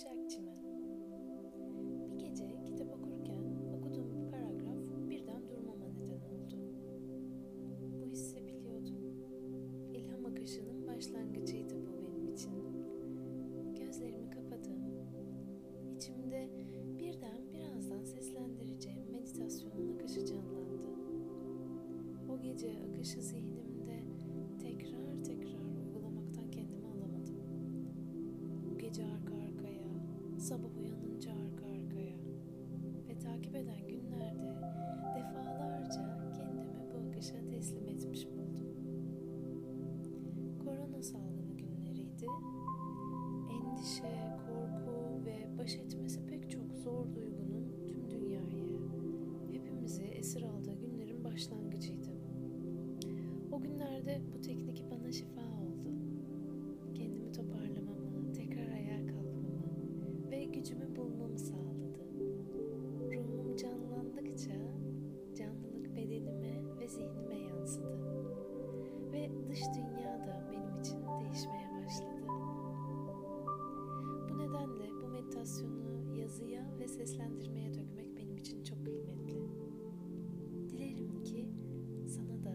Çiçek Çimen. Bir gece kitap okurken okuduğum bir paragraf birden durmama neden oldu. Bu hissi biliyordum. İlham akışının başlangıcıydı bu benim için. Gözlerimi kapadım. İçimde birazdan seslendireceğim meditasyonun akışı canlandı. O gece akışı zihnimde tekrar uygulamaktan kendimi alamadım. Bu gece arka arkaya, sabah uyanınca arka arkaya ve takip eden günlerde defalarca kendimi bu akışa teslim etmiş buldum. Korona salgını günleriydi. Endişe, korku ve baş etmesi pek çok zor duygunun tüm dünyayı, hepimizi esir aldığı günlerin başlangıcıydı. O günlerde bu teknik bana şifa oldu. Kendimi toparlamamı, tekrar ayağa kalkmamı ve gücümü bulmamı sağladı. Ruhum canlandıkça canlılık bedenime ve zihnime yansıdı. Ve dış dünya da benim için değişmeye başladı. Bu nedenle bu meditasyonu yazıya ve seslendirmeye dökmek benim için çok kıymetli. Dilerim ki sana da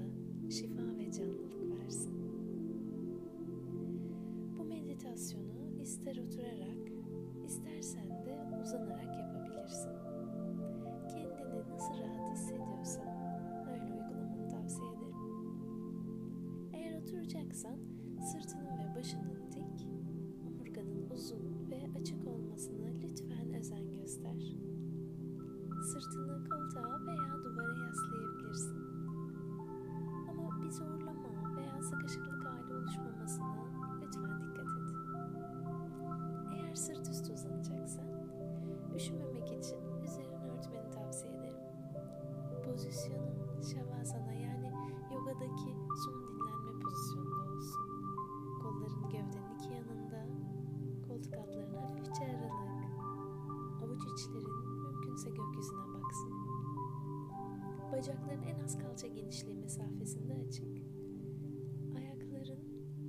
şifa ve canlılık versin. Bu meditasyonu ister oturarak, istersen de uzanarak yapabilirsin. Kendini nasıl rahat hissediyorsan öyle uygulamanı tavsiye ederim. Eğer oturacaksan sırtının ve başının dik, omurganın uzun ve açık olmasına lütfen özen göster. Sırtını koltuğa veya duvara yaslayabilirsin. Ama bir zorlama veya sıkışıklık hali oluşmamasına lütfen dikkat et. Eğer sırt üstü uzanacaksan, üşümemek için üzerini örtmeni tavsiye ederim. Pozisyonun şavasana yani yogadaki son dinlenme pozisyonunda olsun. Kolların gövdenin iki yanında, koltuk altlarına hafifçe aralık, avuç içlerin mümkünse gökyüzüne baksın. Bacakların en az kalça genişliği mesafesinde açık. Ayakların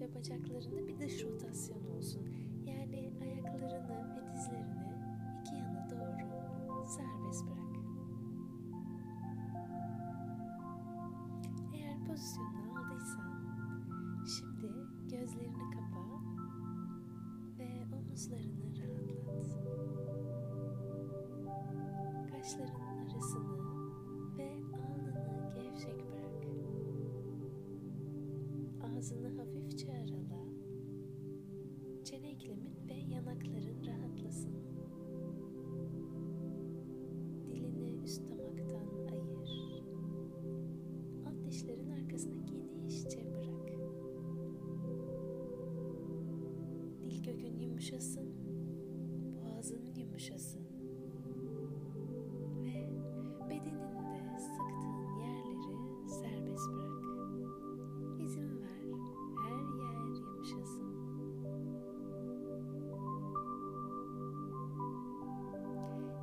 ve bacaklarında bir dış rotasyon olsun. Yani ayaklarını ve dizlerini iki yana doğru serbest bırak. Eğer pozisyonunu aldıysan, şimdi gözlerini kapa ve omuzlarını rahatlat. Kaşlarının arasını ve alnını gevşek bırak. Ağzını hafifçe arala. Çene eklemin ve yanakların rahatlasın. Dilini üst damaktan ayır. Alt dişlerin arkasına genişçe bırak. Dil gökün yumuşasın. Boğazın yumuşasın. Ve bedeninde sıktığın yerleri serbest bırak. İzin ver, her yer yumuşasın.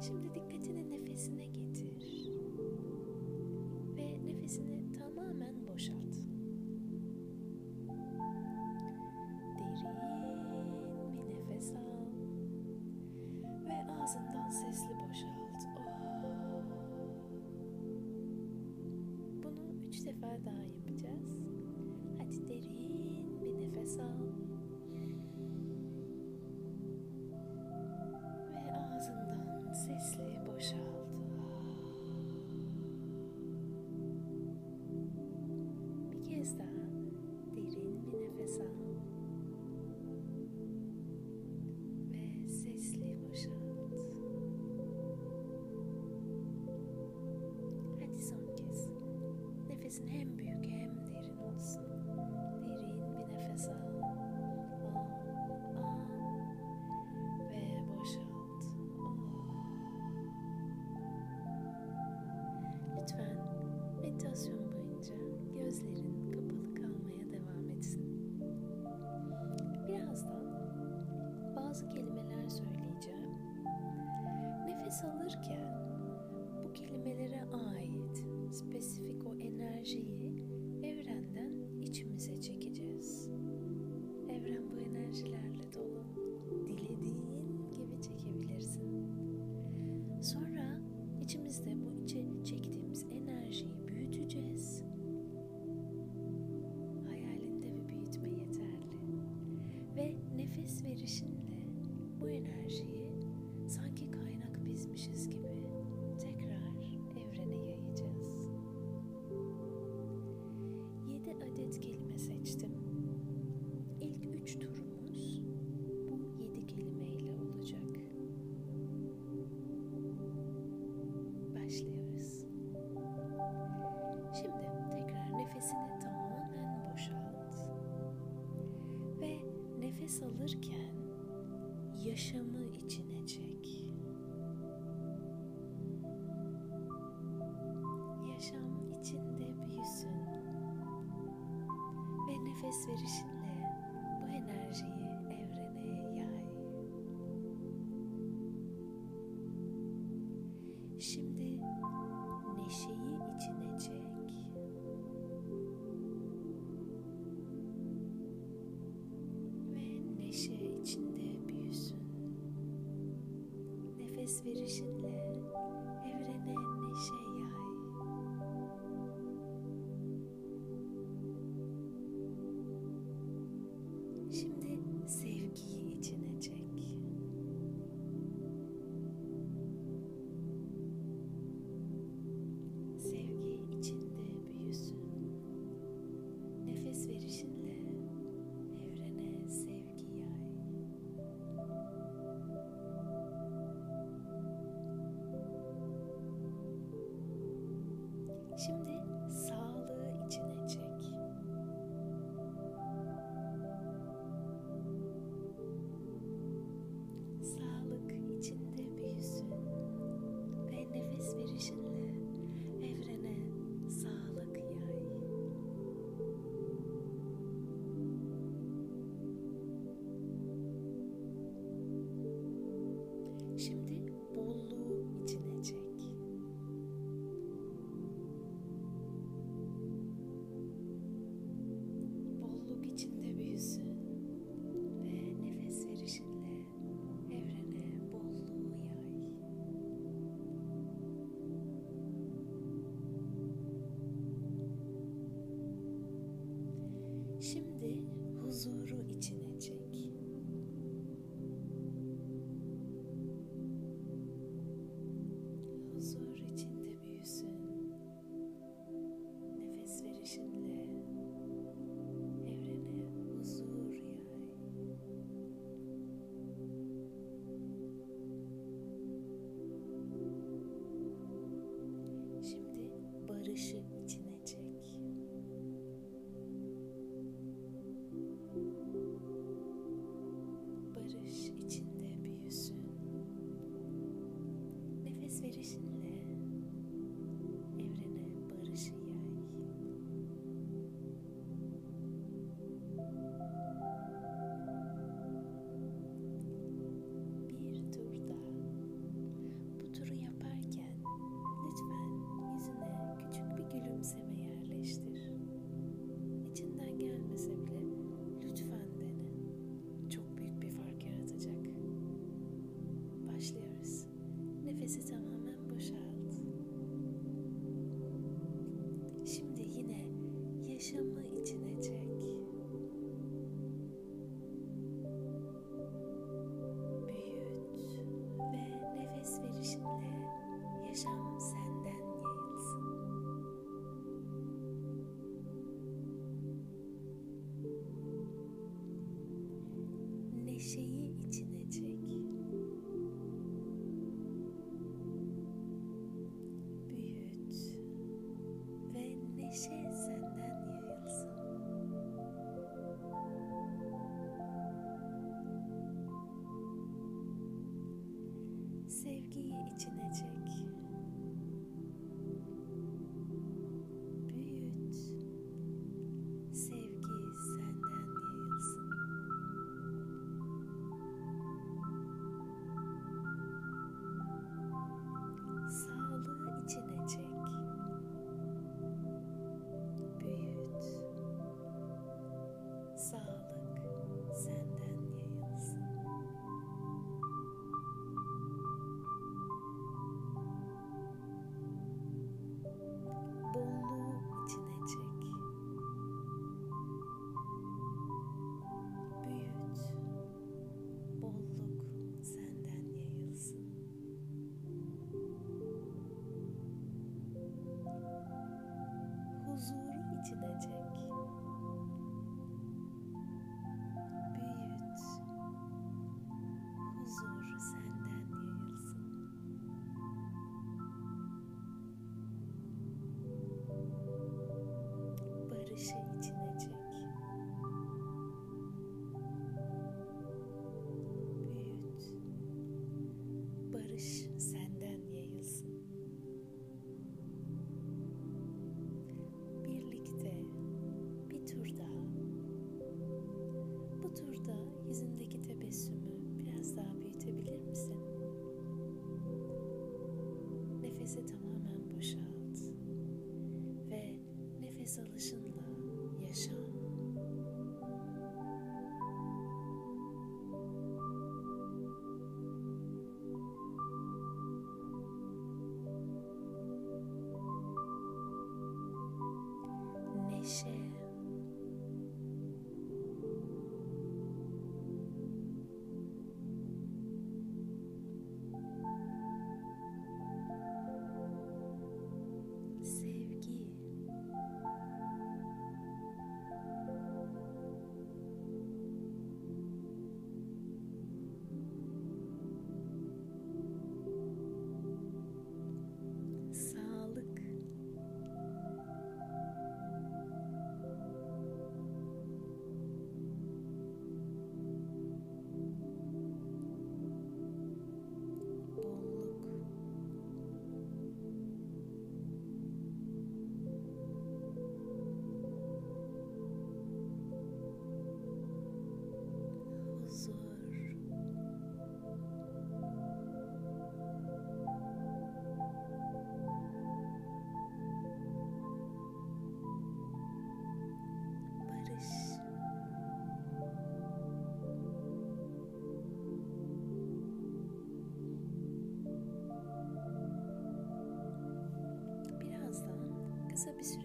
Şimdi dikkatini nefesine getir ve nefesini tamamen boşalt. Derin bir nefes al ve ağzından sesli boşalt. Bunu 3 defa daha yapacağız. Hadi derin bir nefes al. Ve ağzından sesli boşalt. Bir kez daha derin bir nefes al. Ve sesli boşalt. Hadi son kez. Nefesin hem büyük hem derin olsun. Derin bir nefes al. Al. Ve boşalt. Lütfen meditasyon boyunca gözlerin kapalı kalmaya devam etsin. Birazdan bazı kelimeler söyleyeceğim. Nefes alırken bu kelimelere ait spesifik o enerjiyi evrenden içimize çekeceğiz. Evren bu enerjilerle dolu. Dilediğin gibi çekeceğiz. nefes verişinle bu enerjiyi sanki kaynak bizmişiz gibi tekrar evrene yayacağız. 7 adet kelime seçtim. İlk 3 turumuz bu 7 kelimeyle olacak. Başlıyoruz. Şimdi tekrar nefesini tamamen boşalt. Ve nefes alırken yaşamı içine çek. Yaşam içinde büyüsün. Ve nefes verişinle bu enerjiyi evrene yay. Şimdi neşeyi içine çek. Ve neşe içinde büyüsün. Nefes verişinle evrene neşe yay. Şimdi sevgiyi içine çek. Sevgi içinde büyüsün. Nefes verişinle evrene sevgi yay. Şimdi sağlığı içine çek. Sağlık içinde büyüsün ve nefes verişinle evrene sağlık yay. Şimdi bolluğu içine çek. Bolluk içinde büyüsün ve nefes verişinle evrene bolluğu yay. Şimdi huzuru içine çek. Huzur içinde büyüsün. Nefes verişinle evrene huzur yay. Şimdi barışı içine çek. Barış içinde büyüsün. Nefes verişinle evrene barışı yay. Bir tur daha. Bu turu yaparken lütfen yüzüne küçük bir gülümseme yerleştir. İçinden gelmese bile lütfen dene. Çok büyük bir fark yaratacak. Başlıyoruz. Nefesi tamamen boşalt. Şimdi yine yaşamı içine çek. Büyüt ve nefes verişinle yaşam senden yayılsın. Neşeyi içine çek. Büyüt ve neşe senden yayılsın. Sevgiyi içine çek. Büyüt. Sevgi senden yayılsın. Sağlığı içine çek. Büyüt. Sağlık senden yayılsın.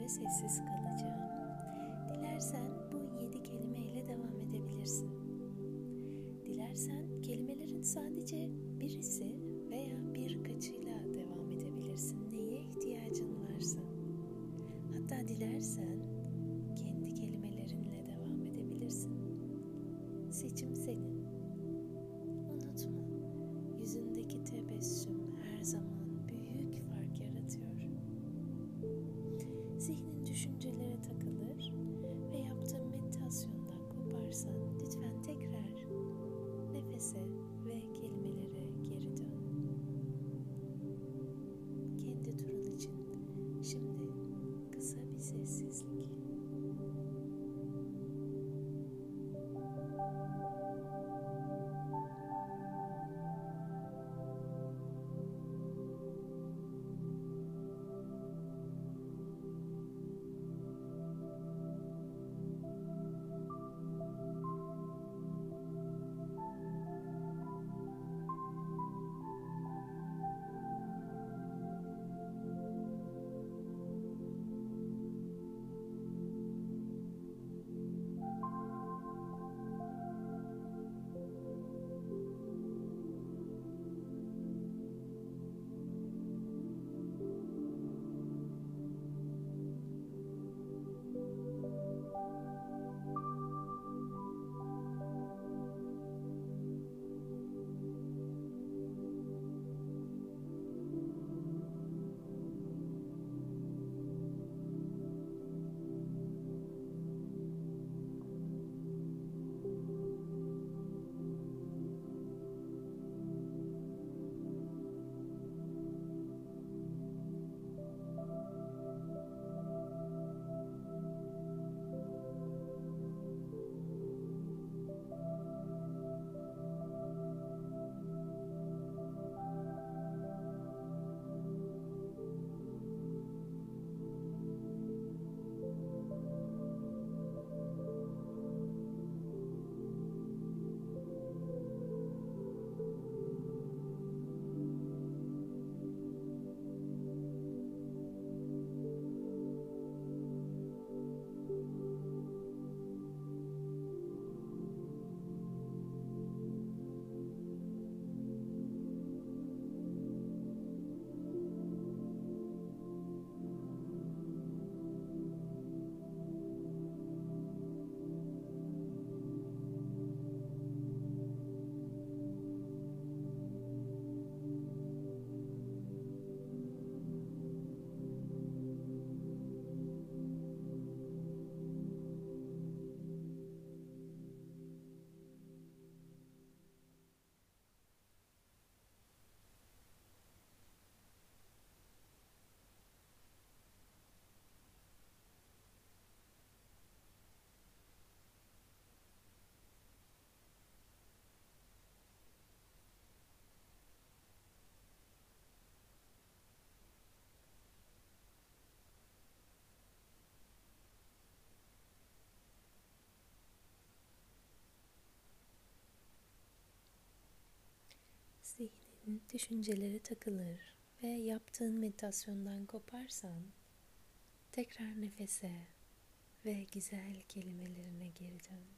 ve sessiz kalacağım. Dilersen bu 7 kelimeyle devam edebilirsin. Dilersen kelimelerin sadece birisi veya birkaçıyla devam edebilirsin. Neye ihtiyacın varsa. Hatta dilersen kendi kelimelerinle devam edebilirsin. Seçim senin. Unutma, yüzündeki tebessüm her zaman büyük fark yaratıyor. Zihnin düşüncelere takılır ve yaptığın meditasyondan koparsan lütfen tekrar nefese ve kelimelere geri dön. Kendi turun için şimdi kısa bir sessizlik. Zihnin düşüncelere takılır ve yaptığın meditasyondan koparsan tekrar nefese ve güzel kelimelerine geri dön.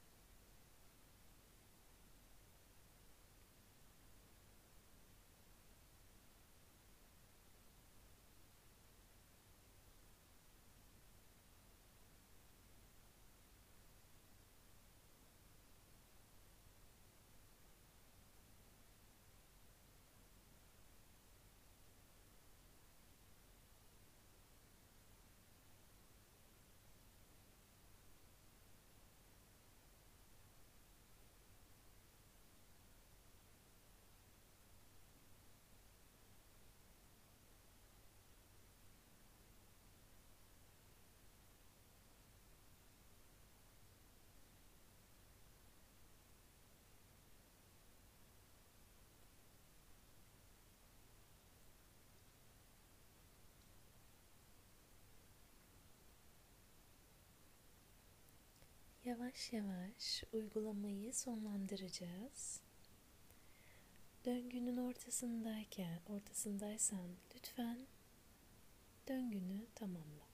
Yavaş yavaş uygulamayı sonlandıracağız. Döngünün ortasındaysan lütfen döngünü tamamla.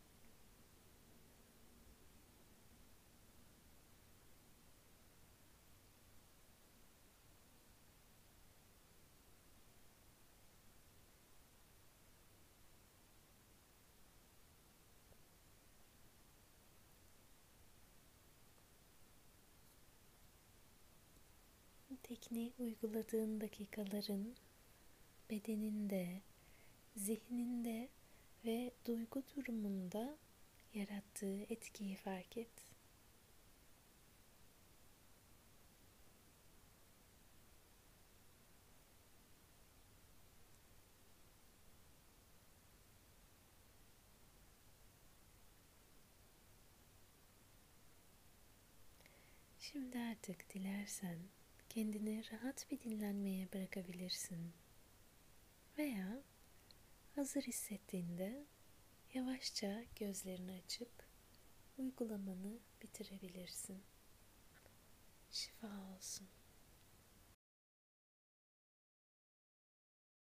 tekniği uyguladığın dakikaların bedeninde, zihninde ve duygu durumunda yarattığı etkiyi fark et. Şimdi artık dilersen kendini rahat bir dinlenmeye bırakabilirsin. Veya hazır hissettiğinde yavaşça gözlerini açıp uygulamanı bitirebilirsin. Şifa olsun.